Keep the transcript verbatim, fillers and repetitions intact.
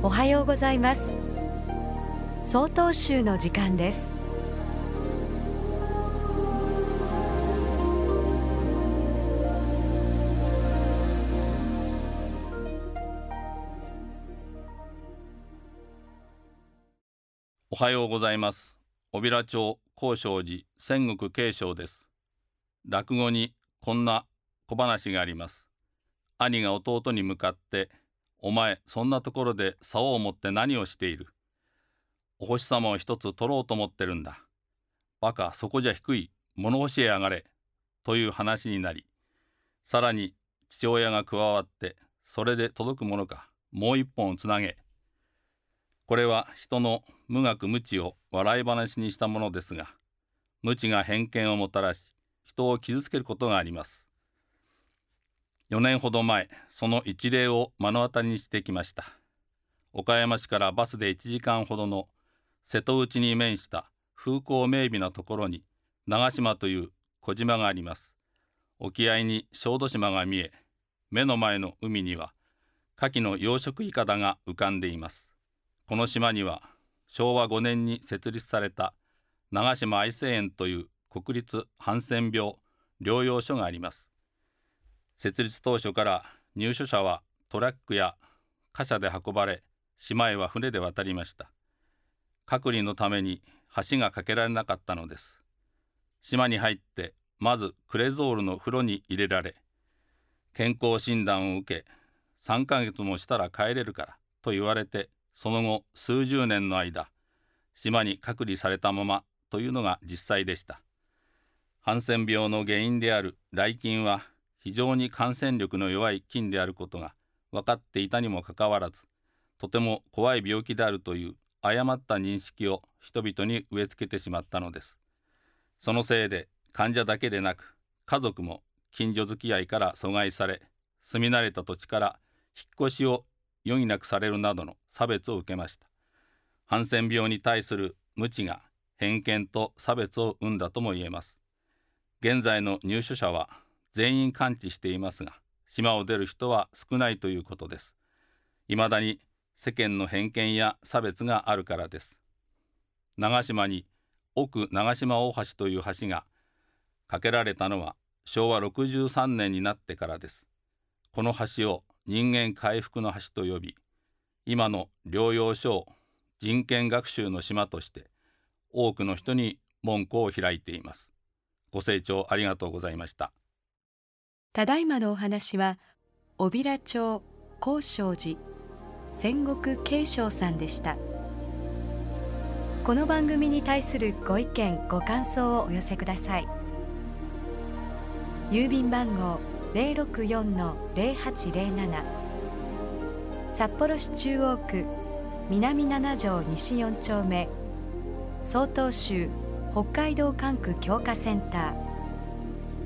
おはようございます。曹洞宗の時間です。おはようございます。小平町高勝寺千石慶章です。落語にこんな小話があります。兄が弟に向かって、お前そんなところで竿を持って何をしている。お星様を一つ取ろうと思ってるんだ。バカ、そこじゃ低い、物干しへ上がれ、という話になり、さらに父親が加わって、それで届くものか、もう一本をつなげ。これは人の無学無知を笑い話にしたものですが、無知が偏見をもたらし、人を傷つけることがあります。よねんほど前、その一例を目の当たりにしてきました。岡山市からバスでいちじかんほどの瀬戸内に面した風光明媚なところに長島という小島があります。沖合に小豆島が見え、目の前の海には牡蠣の養殖いかだが浮かんでいます。この島にはしょうわごねんに設立された長島愛生園という国立ハンセン病療養所があります。設立当初から入所者はトラックや貨車で運ばれ、姉妹は船で渡りました。隔離のために橋が架けられなかったのです。島に入って、まずクレゾールの風呂に入れられ、健康診断を受け、さんかげつもしたら帰れるからと言われて、その後数十年の間、島に隔離されたままというのが実際でした。ハンセン病の原因である雷菌は、非常に感染力の弱い菌であることが分かっていたにもかかわらず、とても怖い病気であるという誤った認識を人々に植え付けてしまったのです。そのせいで患者だけでなく、家族も近所付き合いから阻害され、住み慣れた土地から引っ越しを余儀なくされるなどの差別を受けました。ハンセン病に対する無知が偏見と差別を生んだとも言えます。現在の入所者は、全員完治していますが、島を出る人は少ないということです。いまだに世間の偏見や差別があるからです。長島に奥長島大橋という橋が架けられたのはしょうわろくじゅうさんねんになってからです。この橋を人間回復の橋と呼び、今の療養所を人権学習の島として多くの人に門戸を開いています。ご清聴ありがとうございました。ただいまのお話は、小平町高勝寺千石慶章さんでした。この番組に対するご意見ご感想をお寄せください。郵便番号 ゼロ ろく よん の ゼロ はち ゼロ なな 札幌市中央区南なな条西よん丁目曹洞宗北海道管区教化センター